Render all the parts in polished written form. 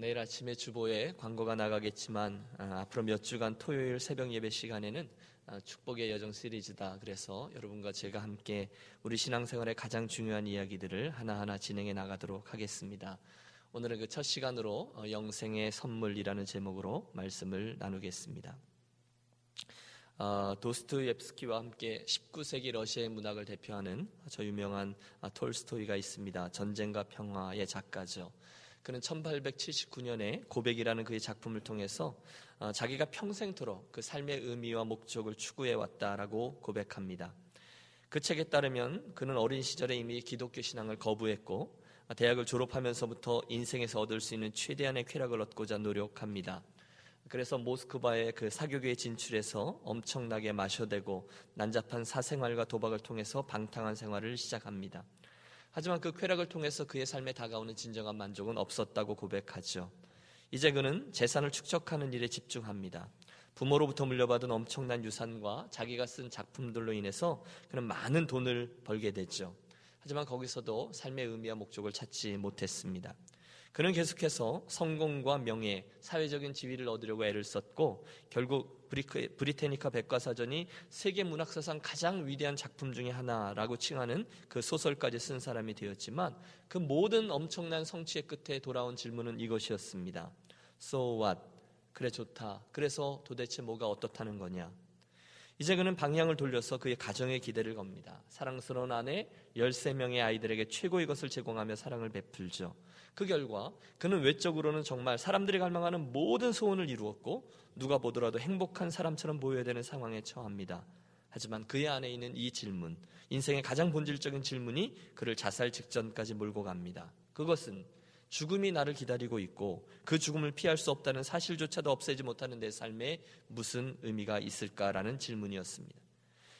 내일 아침에 주보에 광고가 나가겠지만 앞으로 몇 주간 토요일 새벽 예배 시간에는 축복의 여정 시리즈다. 그래서 여러분과 제가 함께 우리 신앙생활의 가장 중요한 이야기들을 하나하나 진행해 나가도록 하겠습니다. 오늘은 그 첫 시간으로 영생의 선물이라는 제목으로 말씀을 나누겠습니다. 도스토옙스키와 함께 19세기 러시아의 문학을 대표하는 저 유명한 톨스토이가 있습니다. 전쟁과 평화의 작가죠. 그는 1879년에 고백이라는 그의 작품을 통해서 자기가 평생토록 그 삶의 의미와 목적을 추구해왔다라고 고백합니다. 그 책에 따르면 그는 어린 시절에 이미 기독교 신앙을 거부했고 대학을 졸업하면서부터 인생에서 얻을 수 있는 최대한의 쾌락을 얻고자 노력합니다. 그래서 모스크바의 그 사교계에 진출해서 엄청나게 마셔대고 난잡한 사생활과 도박을 통해서 방탕한 생활을 시작합니다. 하지만 그 쾌락을 통해서 그의 삶에 다가오는 진정한 만족은 없었다고 고백하죠. 이제 그는 재산을 축적하는 일에 집중합니다. 부모로부터 물려받은 엄청난 유산과 자기가 쓴 작품들로 인해서 그는 많은 돈을 벌게 됐죠. 하지만 거기서도 삶의 의미와 목적을 찾지 못했습니다. 그는 계속해서 성공과 명예, 사회적인 지위를 얻으려고 애를 썼고 결국 브리테니카 백과사전이 세계 문학사상 가장 위대한 작품 중에 하나라고 칭하는 그 소설까지 쓴 사람이 되었지만 그 모든 엄청난 성취의 끝에 돌아온 질문은 이것이었습니다. So what? 그래 좋다. 그래서 도대체 뭐가 어떻다는 거냐? 이제 그는 방향을 돌려서 그의 가정에 기대를 겁니다. 사랑스러운 아내, 13명의 아이들에게 최고의 것을 제공하며 사랑을 베풀죠. 그 결과 그는 외적으로는 정말 사람들이 갈망하는 모든 소원을 이루었고 누가 보더라도 행복한 사람처럼 보여야 되는 상황에 처합니다. 하지만 그의 안에 있는 이 질문, 인생의 가장 본질적인 질문이 그를 자살 직전까지 몰고 갑니다. 그것은 죽음이 나를 기다리고 있고 그 죽음을 피할 수 없다는 사실조차도 없애지 못하는 내 삶에 무슨 의미가 있을까라는 질문이었습니다.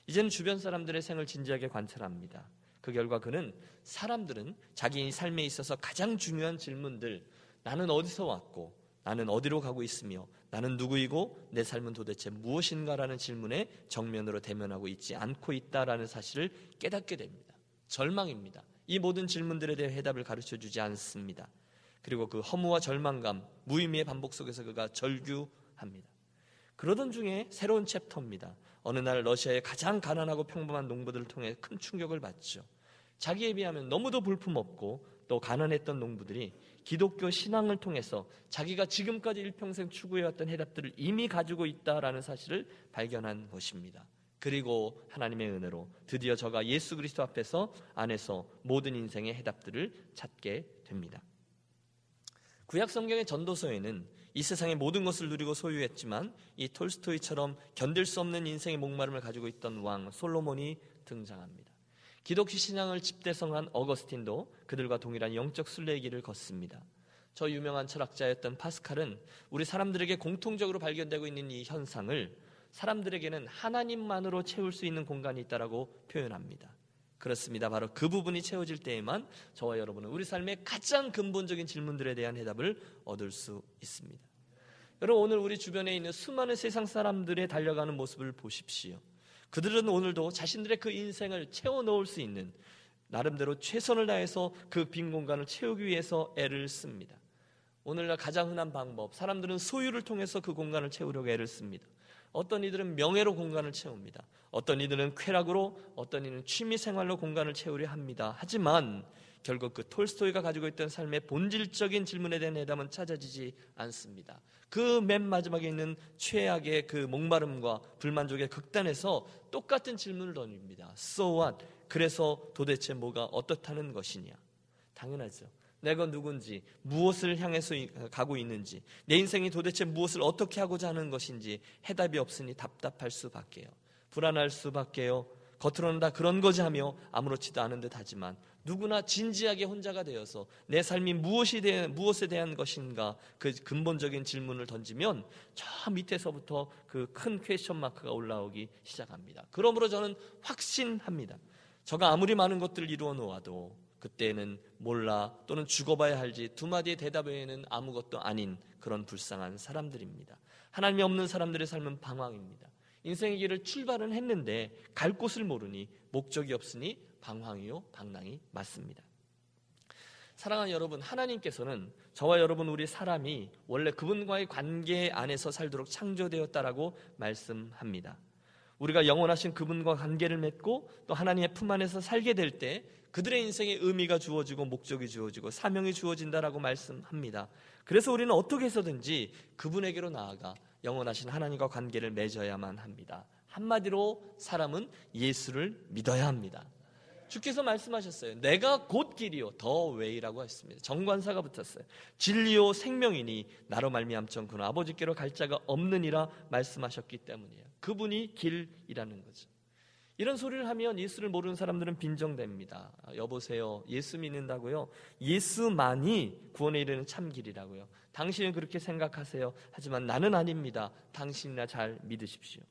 이제는 주변 사람들의 생을 진지하게 관찰합니다. 그 결과 그는 사람들은 자기 삶에 있어서 가장 중요한 질문들, 나는 어디서 왔고 나는 어디로 가고 있으며 나는 누구이고 내 삶은 도대체 무엇인가라는 질문에 정면으로 대면하고 있지 않고 있다라는 사실을 깨닫게 됩니다. 절망입니다. 이 모든 질문들에 대해 해답을 가르쳐주지 않습니다. 그리고 그 허무와 절망감, 무의미의 반복 속에서 그가 절규합니다. 그러던 중에 새로운 챕터입니다. 어느 날 러시아의 가장 가난하고 평범한 농부들을 통해 큰 충격을 받죠. 자기에 비하면 너무도 볼품없고 또 가난했던 농부들이 기독교 신앙을 통해서 자기가 지금까지 일평생 추구해왔던 해답들을 이미 가지고 있다라는 사실을 발견한 것입니다. 그리고 하나님의 은혜로 드디어 저가 예수 그리스도 안에서 모든 인생의 해답들을 찾게 됩니다. 구약 성경의 전도서에는 이 세상의 모든 것을 누리고 소유했지만 이 톨스토이처럼 견딜 수 없는 인생의 목마름을 가지고 있던 왕 솔로몬이 등장합니다. 기독교 신앙을 집대성한 어거스틴도 그들과 동일한 영적 순례의 길을 걷습니다. 저 유명한 철학자였던 파스칼은 우리 사람들에게 공통적으로 발견되고 있는 이 현상을 사람들에게는 하나님만으로 채울 수 있는 공간이 있다라고 표현합니다. 그렇습니다. 바로 그 부분이 채워질 때에만 저와 여러분은 우리 삶의 가장 근본적인 질문들에 대한 해답을 얻을 수 있습니다. 여러분, 오늘 우리 주변에 있는 수많은 세상 사람들의 달려가는 모습을 보십시오. 그들은 오늘도 자신들의 그 인생을 채워넣을 수 있는 나름대로 최선을 다해서 그 빈 공간을 채우기 위해서 애를 씁니다. 오늘날 가장 흔한 방법, 사람들은 소유를 통해서 그 공간을 채우려고 애를 씁니다. 어떤 이들은 명예로 공간을 채웁니다. 어떤 이들은 쾌락으로, 어떤 이들은 취미생활로 공간을 채우려 합니다. 하지만 결국 그 톨스토이가 가지고 있던 삶의 본질적인 질문에 대한 해답은 찾아지지 않습니다. 그 맨 마지막에 있는 최악의 그 목마름과 불만족의 극단에서 똑같은 질문을 던집니다. So what? 그래서 도대체 뭐가 어떻다는 것이냐? 당연하죠. 내가 누군지, 무엇을 향해서 가고 있는지, 내 인생이 도대체 무엇을 어떻게 하고자 하는 것인지 해답이 없으니 답답할 수밖에요. 불안할 수밖에요. 겉으로는 다 그런 거지 하며 아무렇지도 않은 듯 하지만 누구나 진지하게 혼자가 되어서 내 삶이 무엇에 대한 것인가 그 근본적인 질문을 던지면 저 밑에서부터 그 큰 퀘스천 마크가 올라오기 시작합니다. 그러므로 저는 확신합니다. 저가 아무리 많은 것들을 이루어 놓아도 그때는 몰라 또는 죽어봐야 할지 두 마디의 대답 외에는 아무것도 아닌 그런 불쌍한 사람들입니다. 하나님이 없는 사람들의 삶은 방황입니다. 인생의 길을 출발은 했는데 갈 곳을 모르니 목적이 없으니 방황이요 방랑이 맞습니다. 사랑하는 여러분, 하나님께서는 저와 여러분 우리 사람이 원래 그분과의 관계 안에서 살도록 창조되었다라고 말씀합니다. 우리가 영원하신 그분과 관계를 맺고 또 하나님의 품 안에서 살게 될 때 그들의 인생에 의미가 주어지고 목적이 주어지고 사명이 주어진다라고 말씀합니다. 그래서 우리는 어떻게 해서든지 그분에게로 나아가 영원하신 하나님과 관계를 맺어야만 합니다. 한마디로 사람은 예수를 믿어야 합니다. 주께서 말씀하셨어요. 내가 곧 길이요 더 웨이라고 했습니다. 정관사가 붙었어요. 진리요 생명이니 나로 말미암던 그는 아버지께로 갈 자가 없느니라 말씀하셨기 때문이에요. 그분이 길이라는 거죠. 이런 소리를 하면 예수를 모르는 사람들은 빈정됩니다. 여보세요, 예수 믿는다고요? 예수만이 구원에 이르는 참 길이라고요? 당신은 그렇게 생각하세요. 하지만 나는 아닙니다. 당신이나 잘 믿으십시오.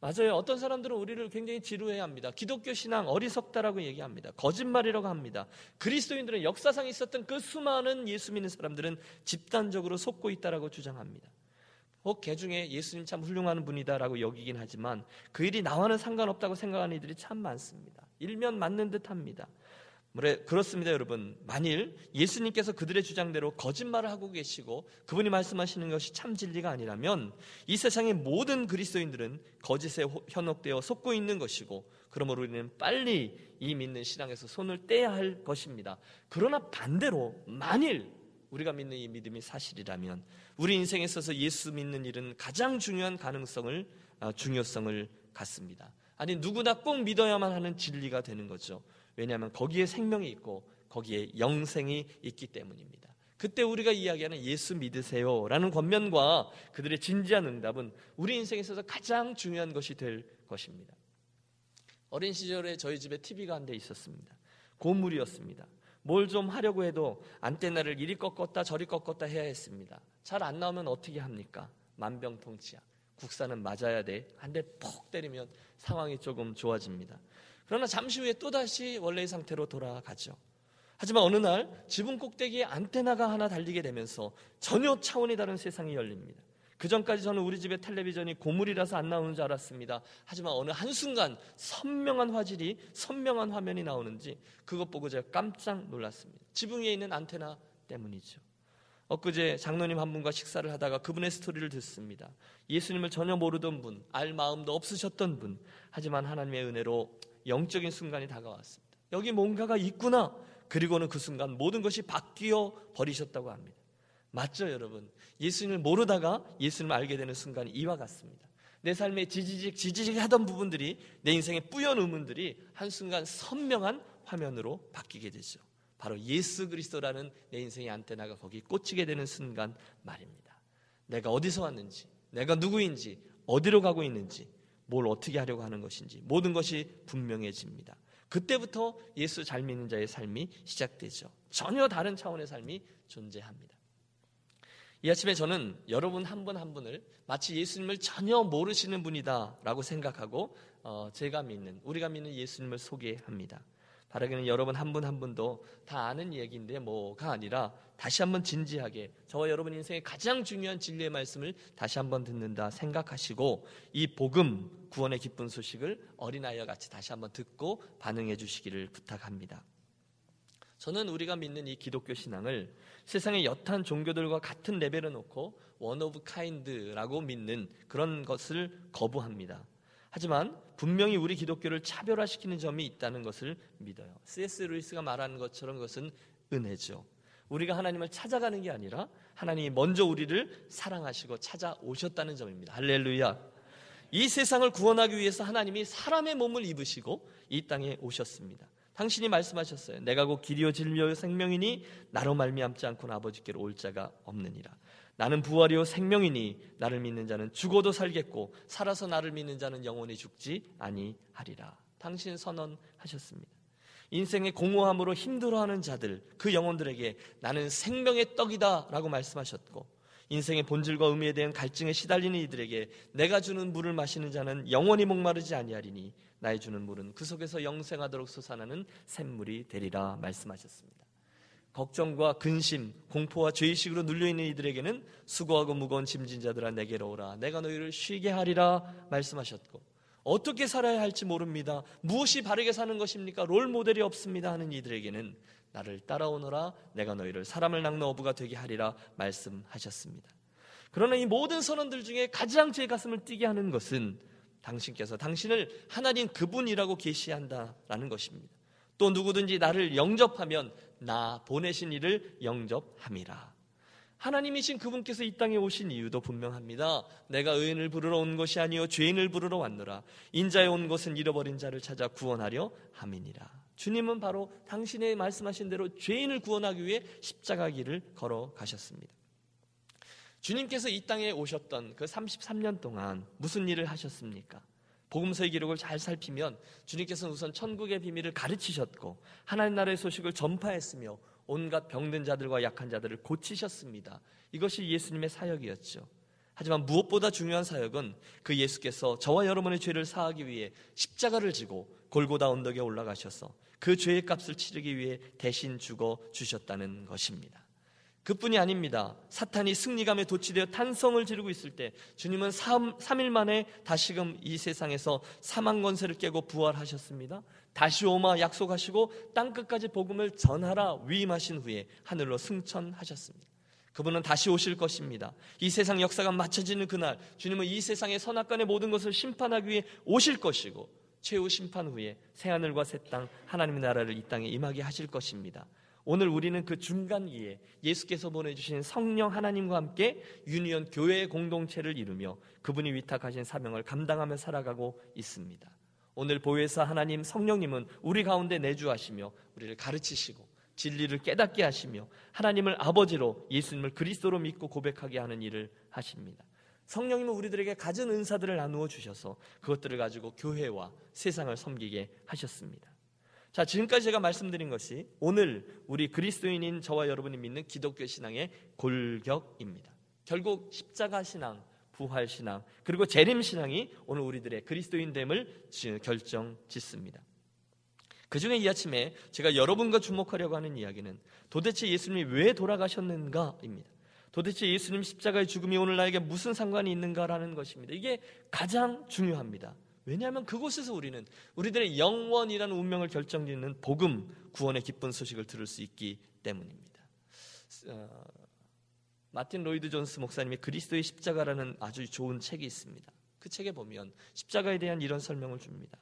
맞아요. 어떤 사람들은 우리를 굉장히 지루해합니다. 기독교 신앙 어리석다라고 얘기합니다. 거짓말이라고 합니다. 그리스도인들은 역사상 있었던 그 수많은 예수 믿는 사람들은 집단적으로 속고 있다라고 주장합니다. 혹 개 중에 예수님 참 훌륭한 분이다라고 여기긴 하지만 그 일이 나와는 상관없다고 생각하는 이들이 참 많습니다. 일면 맞는 듯합니다. 그렇습니다, 여러분. 만일 예수님께서 그들의 주장대로 거짓말을 하고 계시고 그분이 말씀하시는 것이 참 진리가 아니라면 이 세상의 모든 그리스도인들은 거짓에 현혹되어 속고 있는 것이고, 그러므로 우리는 빨리 이 믿는 신앙에서 손을 떼야 할 것입니다. 그러나 반대로 만일 우리가 믿는 이 믿음이 사실이라면 우리 인생에 있어서 예수 믿는 일은 가장 중요한 중요성을 갖습니다. 아니, 누구나 꼭 믿어야만 하는 진리가 되는 거죠. 왜냐하면 거기에 생명이 있고 거기에 영생이 있기 때문입니다. 그때 우리가 이야기하는 예수 믿으세요라는 권면과 그들의 진지한 응답은 우리 인생에 있어서 가장 중요한 것이 될 것입니다. 어린 시절에 저희 집에 TV가 한 대 있었습니다. 고물이었습니다. 뭘 좀 하려고 해도 안테나를 이리 꺾었다 저리 꺾었다 해야 했습니다. 잘 안 나오면 어떻게 합니까? 만병통치약. 국산은 맞아야 돼. 한 대 퍽 때리면 상황이 조금 좋아집니다. 그러나 잠시 후에 또다시 원래의 상태로 돌아가죠. 하지만 어느 날 지붕 꼭대기에 안테나가 하나 달리게 되면서 전혀 차원이 다른 세상이 열립니다. 그전까지 저는 우리 집의 텔레비전이 고물이라서 안 나오는 줄 알았습니다. 하지만 어느 한순간 선명한 화질이, 선명한 화면이 나오는지 그것 보고 제가 깜짝 놀랐습니다. 지붕 위에 있는 안테나 때문이죠. 엊그제 장로님 한 분과 식사를 하다가 그분의 스토리를 듣습니다. 예수님을 전혀 모르던 분, 알 마음도 없으셨던 분, 하지만 하나님의 은혜로 영적인 순간이 다가왔습니다. 여기 뭔가가 있구나. 그리고는 그 순간 모든 것이 바뀌어 버리셨다고 합니다. 맞죠, 여러분? 예수님을 모르다가 예수님을 알게 되는 순간이 이와 같습니다. 내 삶에 지지직 하던 부분들이, 내 인생의 뿌연 의문들이 한순간 선명한 화면으로 바뀌게 되죠. 바로 예수 그리스도라는 내 인생의 안테나가 거기 꽂히게 되는 순간 말입니다. 내가 어디서 왔는지, 내가 누구인지, 어디로 가고 있는지, 뭘 어떻게 하려고 하는 것인지 모든 것이 분명해집니다. 그때부터 예수 잘 믿는 자의 삶이 시작되죠. 전혀 다른 차원의 삶이 존재합니다. 이 아침에 저는 여러분 한 분을 마치 예수님을 전혀 모르시는 분이다라고 생각하고 제가 믿는, 우리가 믿는 예수님을 소개합니다. 바라기는 여러분 한 분도 다 아는 얘기인데 뭐가 아니라 다시 한번 진지하게 저와 여러분 인생의 가장 중요한 진리의 말씀을 다시 한번 듣는다 생각하시고 이 복음, 구원의 기쁜 소식을 어린아이와 같이 다시 한번 듣고 반응해 주시기를 부탁합니다. 저는 우리가 믿는 이 기독교 신앙을 세상의 여탄 종교들과 같은 레벨에 놓고 원 오브 카인드라고 믿는 그런 것을 거부합니다. 하지만 분명히 우리 기독교를 차별화시키는 점이 있다는 것을 믿어요. C.S. 루이스가 말하는 것처럼 그것은 은혜죠. 우리가 하나님을 찾아가는 게 아니라 하나님이 먼저 우리를 사랑하시고 찾아오셨다는 점입니다. 할렐루야. 이 세상을 구원하기 위해서 하나님이 사람의 몸을 입으시고 이 땅에 오셨습니다. 당신이 말씀하셨어요. 내가 곧 길이요 진리요 생명이니 나로 말미암지 않고는 아버지께로 올 자가 없느니라. 나는 부활이요 생명이니 나를 믿는 자는 죽어도 살겠고 살아서 나를 믿는 자는 영원히 죽지 아니하리라. 당신 선언하셨습니다. 인생의 공허함으로 힘들어하는 자들, 그 영혼들에게 나는 생명의 떡이다 라고 말씀하셨고, 인생의 본질과 의미에 대한 갈증에 시달리는 이들에게 내가 주는 물을 마시는 자는 영원히 목마르지 아니하리니 나의 주는 물은 그 속에서 영생하도록 솟아나는 샘물이 되리라 말씀하셨습니다. 걱정과 근심, 공포와 죄의식으로 눌려있는 이들에게는 수고하고 무거운 짐진 자들아 내게로 오라 내가 너희를 쉬게 하리라 말씀하셨고, 어떻게 살아야 할지 모릅니다, 무엇이 바르게 사는 것입니까, 롤모델이 없습니다 하는 이들에게는 나를 따라오너라 내가 너희를 사람을 낚는 어부가 되게 하리라 말씀하셨습니다. 그러나 이 모든 선언들 중에 가장 제 가슴을 뛰게 하는 것은 당신께서 당신을 하나님 그분이라고 계시한다라는 것입니다. 또 누구든지 나를 영접하면 나 보내신 이를 영접함이라. 하나님이신 그분께서 이 땅에 오신 이유도 분명합니다. 내가 의인을 부르러 온 것이 아니요 죄인을 부르러 왔노라. 인자에 온 것은 잃어버린 자를 찾아 구원하려 함이니라. 주님은 바로 당신의 말씀하신 대로 죄인을 구원하기 위해 십자가 길을 걸어가셨습니다. 주님께서 이 땅에 오셨던 그 33년 동안 무슨 일을 하셨습니까? 복음서의 기록을 잘 살피면 주님께서는 우선 천국의 비밀을 가르치셨고 하나님 나라의 소식을 전파했으며 온갖 병든 자들과 약한 자들을 고치셨습니다. 이것이 예수님의 사역이었죠. 하지만 무엇보다 중요한 사역은 그 예수께서 저와 여러분의 죄를 사하기 위해 십자가를 지고 골고다 언덕에 올라가셔서 그 죄의 값을 치르기 위해 대신 죽어 주셨다는 것입니다. 그뿐이 아닙니다. 사탄이 승리감에 도취되어 탄성을 지르고 있을 때 주님은 3일 만에 다시금 이 세상에서 사망권세를 깨고 부활하셨습니다. 다시 오마 약속하시고 땅끝까지 복음을 전하라 위임하신 후에 하늘로 승천하셨습니다. 그분은 다시 오실 것입니다. 이 세상 역사가 마쳐지는 그날 주님은 이 세상의 선악간의 모든 것을 심판하기 위해 오실 것이고 최후 심판 후에 새하늘과 새 땅 하나님의 나라를 이 땅에 임하게 하실 것입니다. 오늘 우리는 그 중간기에 예수께서 보내주신 성령 하나님과 함께 유니온 교회의 공동체를 이루며 그분이 위탁하신 사명을 감당하며 살아가고 있습니다. 오늘 보혜사 하나님 성령님은 우리 가운데 내주하시며 우리를 가르치시고 진리를 깨닫게 하시며 하나님을 아버지로 예수님을 그리스도로 믿고 고백하게 하는 일을 하십니다. 성령님은 우리들에게 가진 은사들을 나누어 주셔서 그것들을 가지고 교회와 세상을 섬기게 하셨습니다. 자, 지금까지 제가 말씀드린 것이 오늘 우리 그리스도인인 저와 여러분이 믿는 기독교 신앙의 골격입니다. 결국 십자가 신앙, 부활 신앙, 그리고 재림 신앙이 오늘 우리들의 그리스도인됨을 결정짓습니다. 그 중에 이 아침에 제가 여러분과 주목하려고 하는 이야기는 도대체 예수님이 왜 돌아가셨는가입니다. 도대체 예수님 십자가의 죽음이 오늘 나에게 무슨 상관이 있는가라는 것입니다. 이게 가장 중요합니다. 왜냐하면 그곳에서 우리는 우리들의 영원이라는 운명을 결정짓는 복음, 구원의 기쁜 소식을 들을 수 있기 때문입니다. 마틴 로이드 존스 목사님이 그리스도의 십자가라는 아주 좋은 책이 있습니다. 그 책에 보면 십자가에 대한 이런 설명을 줍니다.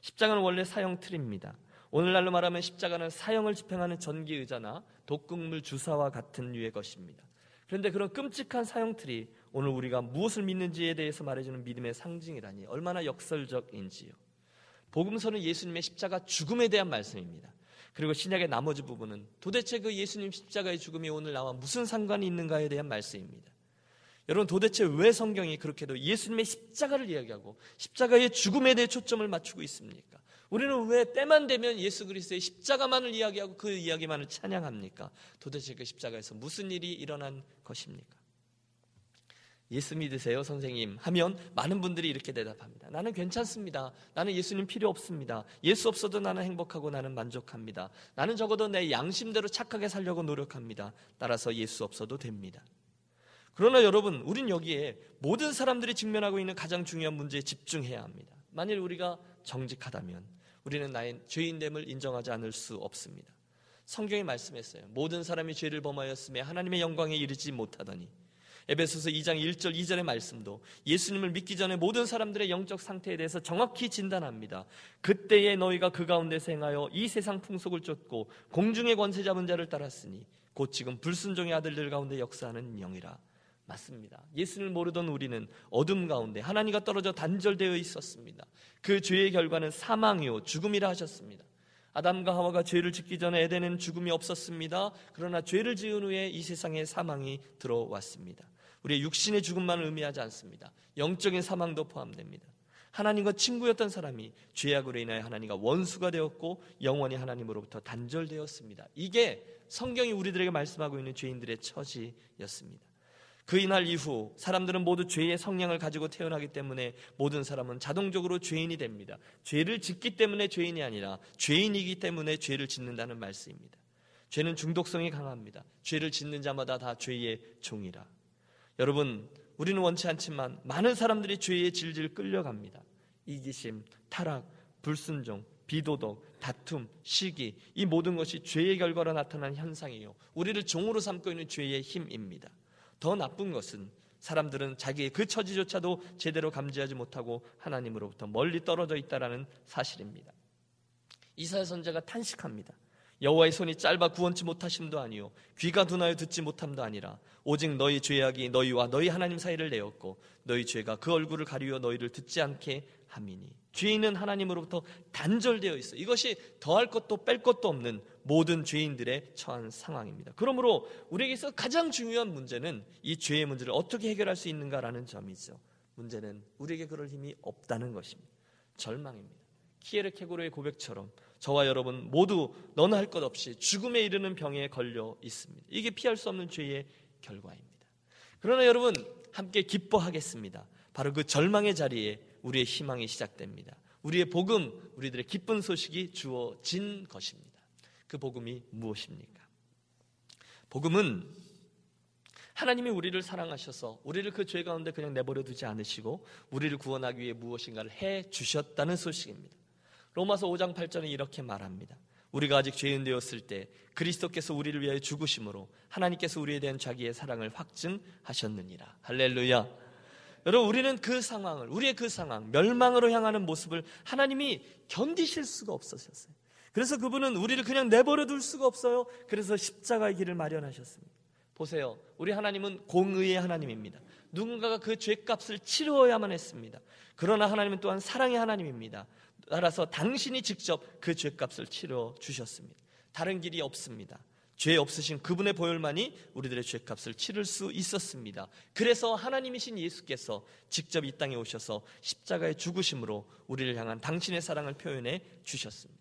십자가는 원래 사형 틀입니다. 오늘날로 말하면 십자가는 사형을 집행하는 전기의자나 독극물 주사와 같은 류의 것입니다. 그런데 그런 끔찍한 사형 틀이 오늘 우리가 무엇을 믿는지에 대해서 말해주는 믿음의 상징이라니 얼마나 역설적인지요. 복음서는 예수님의 십자가 죽음에 대한 말씀입니다. 그리고 신약의 나머지 부분은 도대체 그 예수님 십자가의 죽음이 오늘 나와 무슨 상관이 있는가에 대한 말씀입니다. 여러분, 도대체 왜 성경이 그렇게도 예수님의 십자가를 이야기하고 십자가의 죽음에 대해 초점을 맞추고 있습니까? 우리는 왜 때만 되면 예수 그리스도의 십자가만을 이야기하고 그 이야기만을 찬양합니까? 도대체 그 십자가에서 무슨 일이 일어난 것입니까? 예수 믿으세요 선생님 하면 많은 분들이 이렇게 대답합니다. 나는 괜찮습니다. 나는 예수님 필요 없습니다. 예수 없어도 나는 행복하고 나는 만족합니다. 나는 적어도 내 양심대로 착하게 살려고 노력합니다. 따라서 예수 없어도 됩니다. 그러나 여러분, 우린 여기에 모든 사람들이 직면하고 있는 가장 중요한 문제에 집중해야 합니다. 만일 우리가 정직하다면 우리는 나의 죄인됨을 인정하지 않을 수 없습니다. 성경이 말씀했어요. 모든 사람이 죄를 범하였으며 하나님의 영광에 이르지 못하더니. 에베소서 2장 1절 2절의 말씀도 예수님을 믿기 전에 모든 사람들의 영적 상태에 대해서 정확히 진단합니다. 그때에 너희가 그 가운데서 행하여 이 세상 풍속을 쫓고 공중의 권세 잡은 자를 따랐으니 곧 지금 불순종의 아들들 가운데 역사하는 영이라. 맞습니다. 예수님을 모르던 우리는 어둠 가운데 하나님과 떨어져 단절되어 있었습니다. 그 죄의 결과는 사망이요 죽음이라 하셨습니다. 아담과 하와가 죄를 짓기 전에 에덴에는 죽음이 없었습니다. 그러나 죄를 지은 후에 이 세상에 사망이 들어왔습니다. 우리의 육신의 죽음만 의미하지 않습니다. 영적인 사망도 포함됩니다. 하나님과 친구였던 사람이 죄악으로 인하여 하나님과 원수가 되었고 영원히 하나님으로부터 단절되었습니다. 이게 성경이 우리들에게 말씀하고 있는 죄인들의 처지였습니다. 그날 이후 사람들은 모두 죄의 성향을 가지고 태어나기 때문에 모든 사람은 자동적으로 죄인이 됩니다. 죄를 짓기 때문에 죄인이 아니라 죄인이기 때문에 죄를 짓는다는 말씀입니다. 죄는 중독성이 강합니다. 죄를 짓는 자마다 다 죄의 종이라. 여러분, 우리는 원치 않지만 많은 사람들이 죄에 질질 끌려갑니다. 이기심, 타락, 불순종, 비도덕, 다툼, 시기, 이 모든 것이 죄의 결과로 나타난 현상이에요. 우리를 종으로 삼고 있는 죄의 힘입니다. 더 나쁜 것은 사람들은 자기의 그 처지조차도 제대로 감지하지 못하고 하나님으로부터 멀리 떨어져 있다라는 사실입니다. 이사야 선지자가 탄식합니다. 여호와의 손이 짧아 구원치 못하심도 아니요 귀가 둔하여 듣지 못함도 아니라 오직 너희 죄악이 너희와 너희 하나님 사이를 내었고 너희 죄가 그 얼굴을 가리워 너희를 듣지 않게 함이니. 죄인은 하나님으로부터 단절되어 있어. 이것이 더할 것도 뺄 것도 없는 모든 죄인들의 처한 상황입니다. 그러므로 우리에게 있어서 가장 중요한 문제는 이 죄의 문제를 어떻게 해결할 수 있는가라는 점이죠. 문제는 우리에게 그럴 힘이 없다는 것입니다. 절망입니다. 키에르케고르의 고백처럼 저와 여러분 모두 너나 할 것 없이 죽음에 이르는 병에 걸려 있습니다. 이게 피할 수 없는 죄의 결과입니다. 그러나 여러분 함께 기뻐하겠습니다. 바로 그 절망의 자리에 우리의 희망이 시작됩니다. 우리의 복음, 우리들의 기쁜 소식이 주어진 것입니다. 그 복음이 무엇입니까? 복음은 하나님이 우리를 사랑하셔서 우리를 그 죄 가운데 그냥 내버려 두지 않으시고 우리를 구원하기 위해 무엇인가를 해 주셨다는 소식입니다. 로마서 5장 8절은 이렇게 말합니다. 우리가 아직 죄인 되었을 때 그리스도께서 우리를 위하여 죽으심으로 하나님께서 우리에 대한 자기의 사랑을 확증하셨느니라. 할렐루야. 여러분 우리는 그 상황을, 우리의 그 상황, 멸망으로 향하는 모습을 하나님이 견디실 수가 없으셨어요. 그래서 그분은 우리를 그냥 내버려 둘 수가 없어요. 그래서 십자가의 길을 마련하셨습니다. 보세요, 우리 하나님은 공의의 하나님입니다. 누군가가 그 죄값을 치루어야만 했습니다. 그러나 하나님은 또한 사랑의 하나님입니다. 따라서 당신이 직접 그 죄값을 치루어 주셨습니다. 다른 길이 없습니다. 죄 없으신 그분의 보혈만이 우리들의 죄값을 치를 수 있었습니다. 그래서 하나님이신 예수께서 직접 이 땅에 오셔서 십자가의 죽으심으로 우리를 향한 당신의 사랑을 표현해 주셨습니다.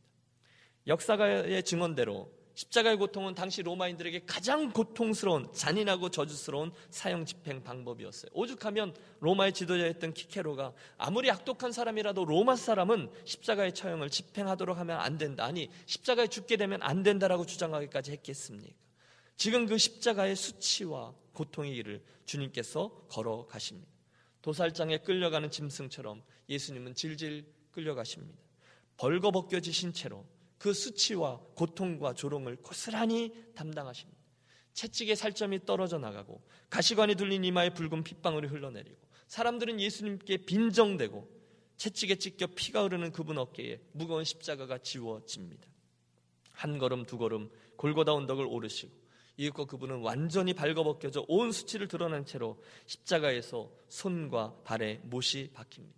역사가의 증언대로 십자가의 고통은 당시 로마인들에게 가장 고통스러운, 잔인하고 저주스러운 사형 집행 방법이었어요. 오죽하면 로마의 지도자였던 키케로가 아무리 악독한 사람이라도 로마 사람은 십자가의 처형을 집행하도록 하면 안 된다, 아니 십자가에 죽게 되면 안 된다라고 주장하기까지 했겠습니까? 지금 그 십자가의 수치와 고통의 길을 주님께서 걸어가십니다. 도살장에 끌려가는 짐승처럼 예수님은 질질 끌려가십니다. 벌거벗겨지신 채로 그 수치와 고통과 조롱을 고스란히 담당하십니다. 채찍의 살점이 떨어져 나가고 가시관이 둘린 이마에 붉은 핏방울이 흘러내리고 사람들은 예수님께 빈정대고 채찍에 찢겨 피가 흐르는 그분 어깨에 무거운 십자가가 지워집니다. 한 걸음 두 걸음 골고다 언덕을 오르시고 이윽고 그분은 완전히 발거벗겨져 온 수치를 드러낸 채로 십자가에서 손과 발에 못이 박힙니다.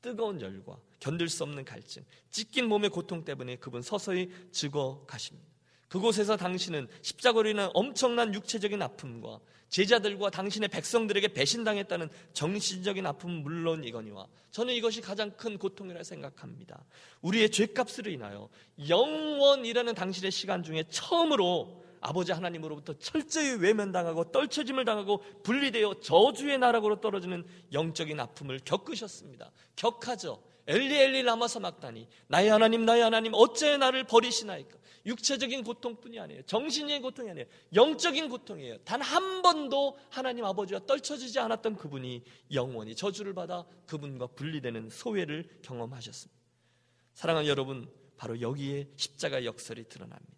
뜨거운 열과 견딜 수 없는 갈증, 찢긴 몸의 고통 때문에 그분 서서히 죽어가십니다. 그곳에서 당신은 십자가로 인한 엄청난 육체적인 아픔과 제자들과 당신의 백성들에게 배신당했다는 정신적인 아픔은 물론 이거니와 저는 이것이 가장 큰 고통이라 생각합니다. 우리의 죄값으로 인하여 영원이라는 당신의 시간 중에 처음으로 아버지 하나님으로부터 철저히 외면당하고 떨쳐짐을 당하고 분리되어 저주의 나락으로 떨어지는 영적인 아픔을 겪으셨습니다. 격하죠. 엘리엘리 라마 사막다니, 나의 하나님 나의 하나님 어째 나를 버리시나이까. 육체적인 고통뿐이 아니에요. 정신적인 고통이 아니에요. 영적인 고통이에요. 단 한 번도 하나님 아버지와 떨쳐지지 않았던 그분이 영원히 저주를 받아 그분과 분리되는 소외를 경험하셨습니다. 사랑하는 여러분, 바로 여기에 십자가의 역설이 드러납니다.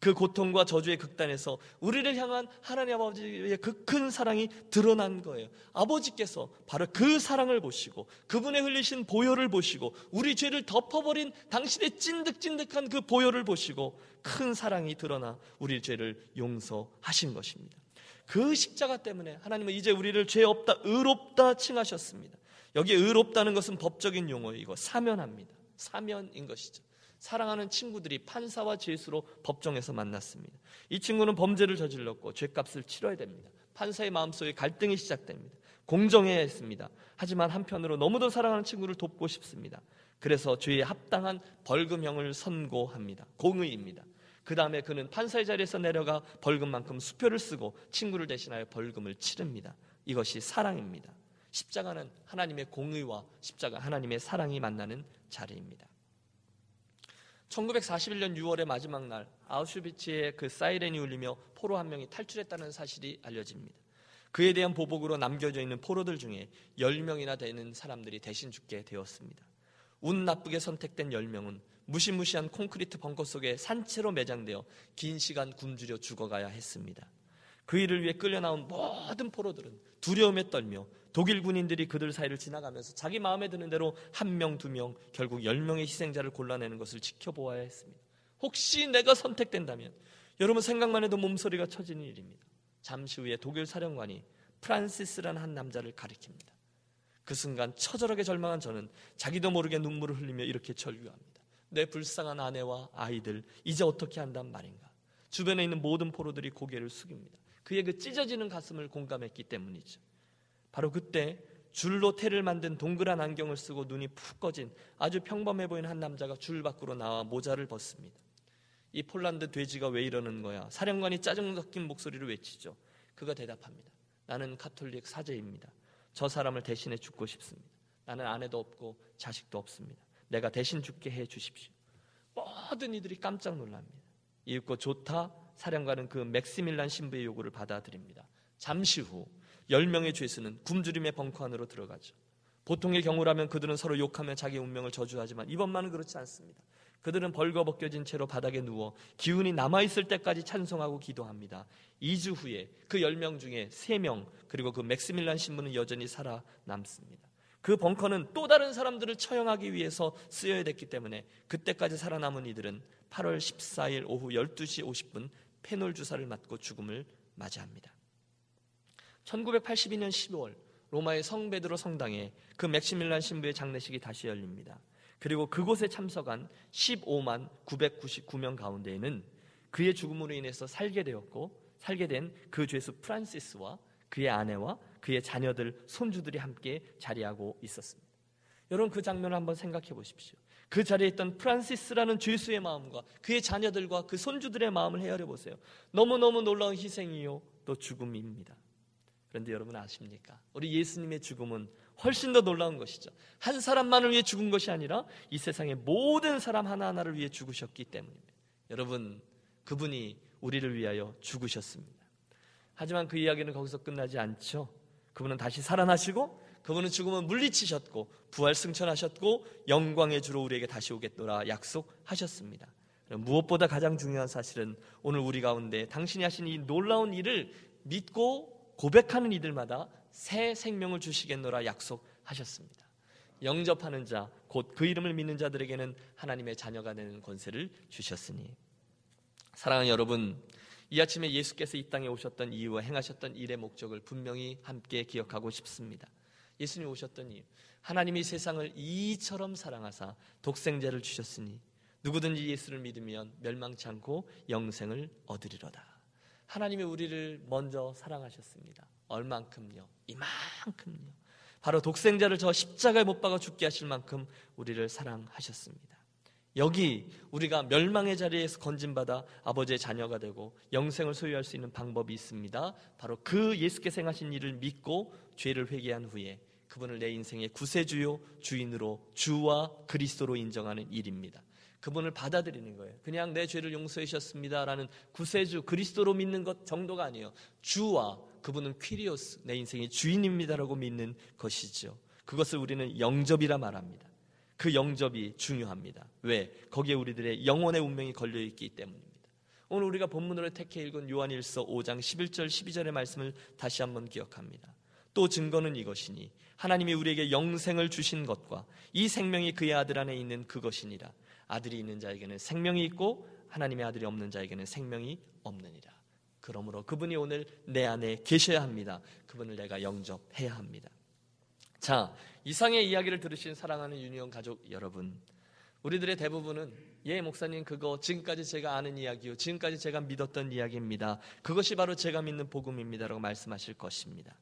그 고통과 저주의 극단에서 우리를 향한 하나님 아버지의 그 큰 사랑이 드러난 거예요. 아버지께서 바로 그 사랑을 보시고 그분의 흘리신 보혈을 보시고 우리 죄를 덮어버린 당신의 찐득찐득한 그 보혈을 보시고 큰 사랑이 드러나 우리 죄를 용서하신 것입니다. 그 십자가 때문에 하나님은 이제 우리를 죄 없다, 의롭다 칭하셨습니다. 여기에 의롭다는 것은 법적인 용어이고 사면합니다. 사면인 것이죠. 사랑하는 친구들이 판사와 죄수로 법정에서 만났습니다. 이 친구는 범죄를 저질렀고 죄값을 치러야 됩니다. 판사의 마음속에 갈등이 시작됩니다. 공정해야 했습니다. 하지만 한편으로 너무도 사랑하는 친구를 돕고 싶습니다. 그래서 죄에 합당한 벌금형을 선고합니다. 공의입니다. 그 다음에 그는 판사의 자리에서 내려가 벌금만큼 수표를 쓰고 친구를 대신하여 벌금을 치릅니다. 이것이 사랑입니다. 십자가는 하나님의 공의와 십자가 하나님의 사랑이 만나는 자리입니다. 1941년 6월의 마지막 날 아우슈비츠의 그 사이렌이 울리며 포로 한 명이 탈출했다는 사실이 알려집니다. 그에 대한 보복으로 남겨져 있는 포로들 중에 10명이나 되는 사람들이 대신 죽게 되었습니다. 운 나쁘게 선택된 10명은 무시무시한 콘크리트 벙커 속에 산채로 매장되어 긴 시간 굶주려 죽어가야 했습니다. 그 일을 위해 끌려나온 모든 포로들은 두려움에 떨며 독일 군인들이 그들 사이를 지나가면서 자기 마음에 드는 대로 1명, 2명, 결국 10명의 희생자를 골라내는 것을 지켜보아야 했습니다. 혹시 내가 선택된다면, 여러분 생각만 해도 몸소리가 쳐지는 일입니다. 잠시 후에 독일 사령관이 프란시스라는 한 남자를 가리킵니다. 그 순간 처절하게 절망한 저는 자기도 모르게 눈물을 흘리며 이렇게 절규합니다. 내 불쌍한 아내와 아이들, 이제 어떻게 한단 말인가. 주변에 있는 모든 포로들이 고개를 숙입니다. 그의 그 찢어지는 가슴을 공감했기 때문이죠. 바로 그때 줄로 테를 만든 동그란 안경을 쓰고 눈이 푹 꺼진 아주 평범해 보이는 한 남자가 줄 밖으로 나와 모자를 벗습니다. 이 폴란드 돼지가 왜 이러는 거야? 사령관이 짜증 섞인 목소리를 외치죠. 그가 대답합니다. 나는 가톨릭 사제입니다. 저 사람을 대신해 죽고 싶습니다. 나는 아내도 없고 자식도 없습니다. 내가 대신 죽게 해 주십시오. 모든 이들이 깜짝 놀랍니다. 이윽고 좋다. 사령관은 그 맥시밀란 신부의 요구를 받아들입니다. 잠시 후 10명의 죄수는 굶주림의 벙커 안으로 들어가죠. 보통의 경우라면 그들은 서로 욕하며 자기 운명을 저주하지만 이번만은 그렇지 않습니다. 그들은 벌거벗겨진 채로 바닥에 누워 기운이 남아있을 때까지 찬송하고 기도합니다. 2주 후에 그 10명 중에 3명, 그리고 그 맥시밀란 신부는 여전히 살아남습니다. 그 벙커는 또 다른 사람들을 처형하기 위해서 쓰여야 됐기 때문에 그때까지 살아남은 이들은 8월 14일 오후 12시 50분 페놀 주사를 맞고 죽음을 맞이합니다. 1982년 12월 로마의 성 베드로 성당에 그 맥시밀란 신부의 장례식이 다시 열립니다. 그리고 그곳에 참석한 15만 999명 가운데에는 그의 죽음으로 인해서 살게 되었고 살게 된 그 죄수 프란시스와 그의 아내와 그의 자녀들, 손주들이 함께 자리하고 있었습니다. 여러분, 그 장면을 한번 생각해 보십시오. 그 자리에 있던 프란시스라는 죄수의 마음과 그의 자녀들과 그 손주들의 마음을 헤아려 보세요. 너무너무 놀라운 희생이요, 또 죽음입니다. 그런데 여러분 아십니까? 우리 예수님의 죽음은 훨씬 더 놀라운 것이죠. 한 사람만을 위해 죽은 것이 아니라 이 세상의 모든 사람 하나하나를 위해 죽으셨기 때문입니다. 여러분, 그분이 우리를 위하여 죽으셨습니다. 하지만 그 이야기는 거기서 끝나지 않죠. 그분은 다시 살아나시고, 그분은 죽음을 물리치셨고, 부활승천하셨고, 영광의 주로 우리에게 다시 오겠노라 약속하셨습니다. 무엇보다 가장 중요한 사실은 오늘 우리 가운데 당신이 하신 이 놀라운 일을 믿고 고백하는 이들마다 새 생명을 주시겠노라 약속하셨습니다. 영접하는 자, 곧 그 이름을 믿는 자들에게는 하나님의 자녀가 되는 권세를 주셨으니, 사랑하는 여러분, 이 아침에 예수께서 이 땅에 오셨던 이유와 행하셨던 일의 목적을 분명히 함께 기억하고 싶습니다. 예수님이 오셨던 이유, 하나님이 세상을 이처럼 사랑하사 독생자를 주셨으니 누구든지 예수를 믿으면 멸망치 않고 영생을 얻으리로다. 하나님이 우리를 먼저 사랑하셨습니다. 얼만큼요? 이만큼요. 바로 독생자를 저 십자가에 못 박아 죽게 하실 만큼 우리를 사랑하셨습니다. 여기 우리가 멸망의 자리에서 건진받아 아버지의 자녀가 되고 영생을 소유할 수 있는 방법이 있습니다. 바로 그 예수께서 행하신 일을 믿고 죄를 회개한 후에 그분을 내 인생의 구세주요 주인으로, 주와 그리스도로 인정하는 일입니다. 그분을 받아들이는 거예요. 그냥 내 죄를 용서해 주셨습니다라는 구세주 그리스도로 믿는 것 정도가 아니에요. 주와, 그분은 퀴리오스, 내 인생의 주인입니다라고 믿는 것이죠. 그것을 우리는 영접이라 말합니다. 그 영접이 중요합니다. 왜? 거기에 우리들의 영원의 운명이 걸려있기 때문입니다. 오늘 우리가 본문으로 택해 읽은 요한1서 5장 11절 12절의 말씀을 다시 한번 기억합니다. 또 증거는 이것이니 하나님이 우리에게 영생을 주신 것과 이 생명이 그의 아들 안에 있는 그것이니라. 아들이 있는 자에게는 생명이 있고 하나님의 아들이 없는 자에게는 생명이 없느니라. 그러므로 그분이 오늘 내 안에 계셔야 합니다. 그분을 내가 영접해야 합니다. 자, 이상의 이야기를 들으신 사랑하는 유니온 가족 여러분, 우리들의 대부분은 예 목사님, 그거 지금까지 제가 아는 이야기요, 지금까지 제가 믿었던 이야기입니다, 그것이 바로 제가 믿는 복음입니다 라고 말씀하실 것입니다.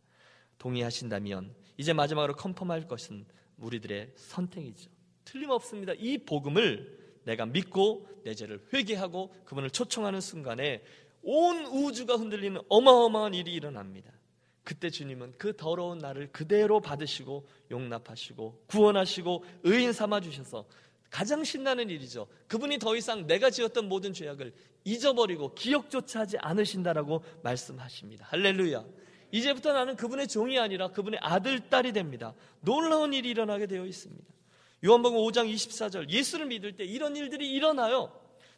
동의하신다면 이제 마지막으로 컨펌할 것은 우리들의 선택이죠. 틀림없습니다. 이 복음을 내가 믿고 내 죄를 회개하고 그분을 초청하는 순간에 온 우주가 흔들리는 어마어마한 일이 일어납니다. 그때 주님은 그 더러운 나를 그대로 받으시고 용납하시고 구원하시고 의인 삼아주셔서 가장 신나는 일이죠. 그분이 더 이상 내가 지었던 모든 죄악을 잊어버리고 기억조차 하지 않으신다라고 말씀하십니다. 할렐루야. 이제부터 나는 그분의 종이 아니라 그분의 아들, 딸이 됩니다. 놀라운 일이 일어나게 되어 있습니다. 요한복음 5장 24절, 예수를 믿을 때 이런 일들이 일어나요.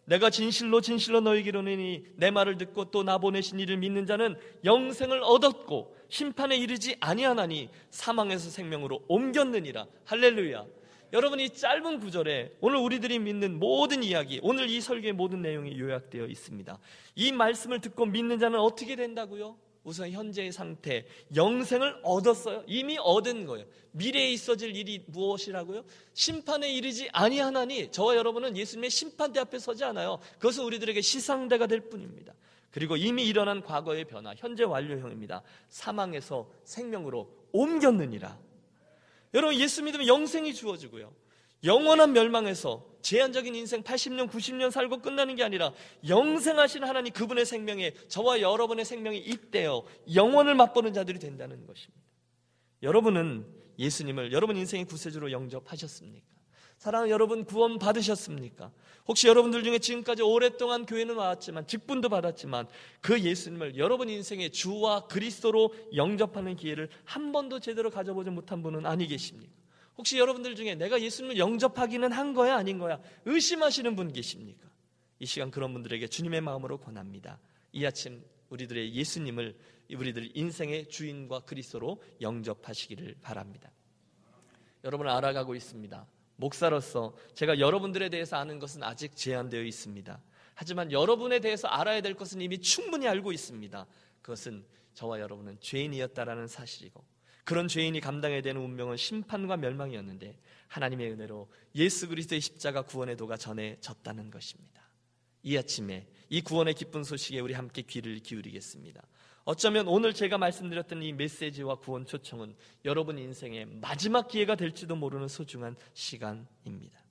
내가 진실로 진실로 너희에게 이르노니 내 말을 듣고 또 나 보내신 이를 믿는 자는 영생을 얻었고 심판에 이르지 아니하나니 사망에서 생명으로 옮겼느니라. 할렐루야. 여러분, 이 짧은 구절에 오늘 우리들이 믿는 모든 이야기, 오늘 이 설교의 모든 내용이 요약되어 있습니다. 이 말씀을 듣고 믿는 자는 어떻게 된다고요? 우선 현재의 상태, 영생을 얻었어요. 이미 얻은 거예요. 미래에 있어질 일이 무엇이라고요? 심판에 이르지 아니하나니. 저와 여러분은 예수님의 심판대 앞에 서지 않아요. 그것은 우리들에게 시상대가 될 뿐입니다. 그리고 이미 일어난 과거의 변화, 현재 완료형입니다. 사망에서 생명으로 옮겼느니라. 여러분, 예수 믿으면 영생이 주어지고요, 영원한 멸망에서 제한적인 인생 80년, 90년 살고 끝나는 게 아니라 영생하신 하나님, 그분의 생명에 저와 여러분의 생명이 입대어 영원을 맛보는 자들이 된다는 것입니다. 여러분은 예수님을 여러분 인생의 구세주로 영접하셨습니까? 사랑하는 여러분, 구원 받으셨습니까? 혹시 여러분들 중에 지금까지 오랫동안 교회는 왔지만, 직분도 받았지만 그 예수님을 여러분 인생의 주와 그리스도로 영접하는 기회를 한 번도 제대로 가져보지 못한 분은 아니 계십니까? 혹시 여러분들 중에 내가 예수님을 영접하기는 한 거야 아닌 거야 의심하시는 분 계십니까? 이 시간 그런 분들에게 주님의 마음으로 권합니다. 이 아침 우리들의 예수님을 우리들 인생의 주인과 그리스도로 영접하시기를 바랍니다. 여러분을 알아가고 있습니다. 목사로서 제가 여러분들에 대해서 아는 것은 아직 제한되어 있습니다. 하지만 여러분에 대해서 알아야 될 것은 이미 충분히 알고 있습니다. 그것은 저와 여러분은 죄인이었다라는 사실이고, 그런 죄인이 감당해야 되는 운명은 심판과 멸망이었는데 하나님의 은혜로 예수 그리스도의 십자가 구원의 도가 전해졌다는 것입니다. 이 아침에 이 구원의 기쁜 소식에 우리 함께 귀를 기울이겠습니다. 어쩌면 오늘 제가 말씀드렸던 이 메시지와 구원 초청은 여러분 인생의 마지막 기회가 될지도 모르는 소중한 시간입니다.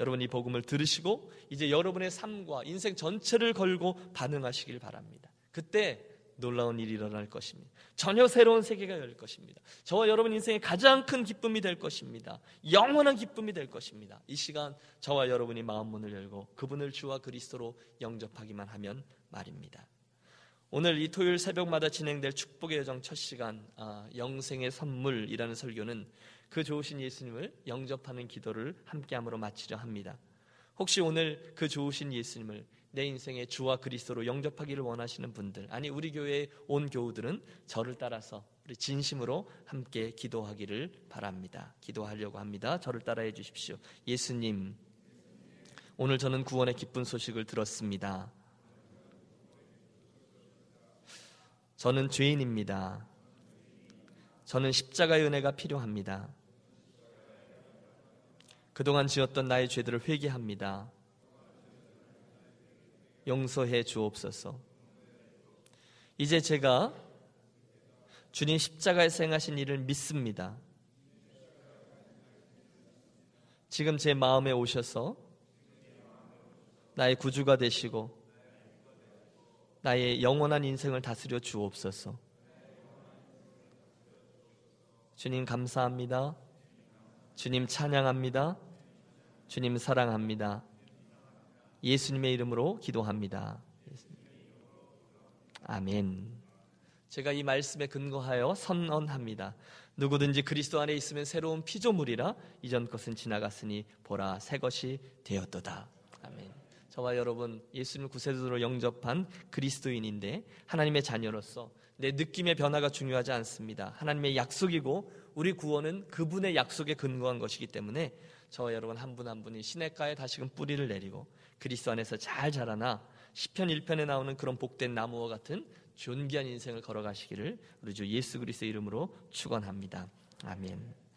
여러분, 이 복음을 들으시고 이제 여러분의 삶과 인생 전체를 걸고 반응하시길 바랍니다. 그때 놀라운 일이 일어날 것입니다. 전혀 새로운 세계가 열 것입니다. 저와 여러분 인생의 가장 큰 기쁨이 될 것입니다. 영원한 기쁨이 될 것입니다. 이 시간 저와 여러분이 마음 문을 열고 그분을 주와 그리스도로 영접하기만 하면 말입니다. 오늘 이 토요일 새벽마다 진행될 축복의 여정 첫 시간, 영생의 선물이라는 설교는 그 좋으신 예수님을 영접하는 기도를 함께함으로 마치려 합니다. 혹시 오늘 그 좋으신 예수님을 내 인생의 주와 그리스도로 영접하기를 원하시는 분들, 아니 우리 교회에 온 교우들은 저를 따라서 우리 진심으로 함께 기도하기를 바랍니다. 기도하려고 합니다. 저를 따라해 주십시오. 예수님, 오늘 저는 구원의 기쁜 소식을 들었습니다. 저는 죄인입니다. 저는 십자가의 은혜가 필요합니다. 그동안 지었던 나의 죄들을 회개합니다. 용서해 주옵소서. 이제 제가 주님 십자가에서 행하신 일을 믿습니다. 지금 제 마음에 오셔서 나의 구주가 되시고 나의 영원한 인생을 다스려 주옵소서. 주님 감사합니다. 주님 찬양합니다. 주님 사랑합니다. 예수님의 이름으로 기도합니다. 아멘. 제가 이 말씀에 근거하여 선언합니다. 누구든지 그리스도 안에 있으면 새로운 피조물이라, 이전 것은 지나갔으니 보라 새 것이 되었도다. 아멘. 저와 여러분, 예수님을 구세주로 영접한 그리스도인인데 하나님의 자녀로서 내 느낌의 변화가 중요하지 않습니다. 하나님의 약속이고 우리 구원은 그분의 약속에 근거한 것이기 때문에 저와 여러분 한 분 한 분이 시냇가에 다시금 뿌리를 내리고 그리스도 안에서 잘 자라나 시편 1편에 나오는 그런 복된 나무와 같은 존귀한 인생을 걸어가시기를 우리 주 예수 그리스도의 이름으로 축원합니다. 아멘.